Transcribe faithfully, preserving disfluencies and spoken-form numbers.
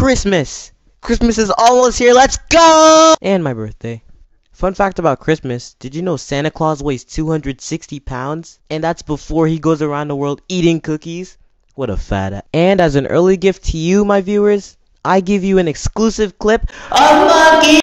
Christmas! Christmas is almost here, let's go! And my birthday. Fun fact about Christmas, did you know Santa Claus weighs two hundred sixty pounds? And that's before he goes around the world eating cookies? What a fat ass. And as an early gift to you, my viewers, I give you an exclusive clip of Monkey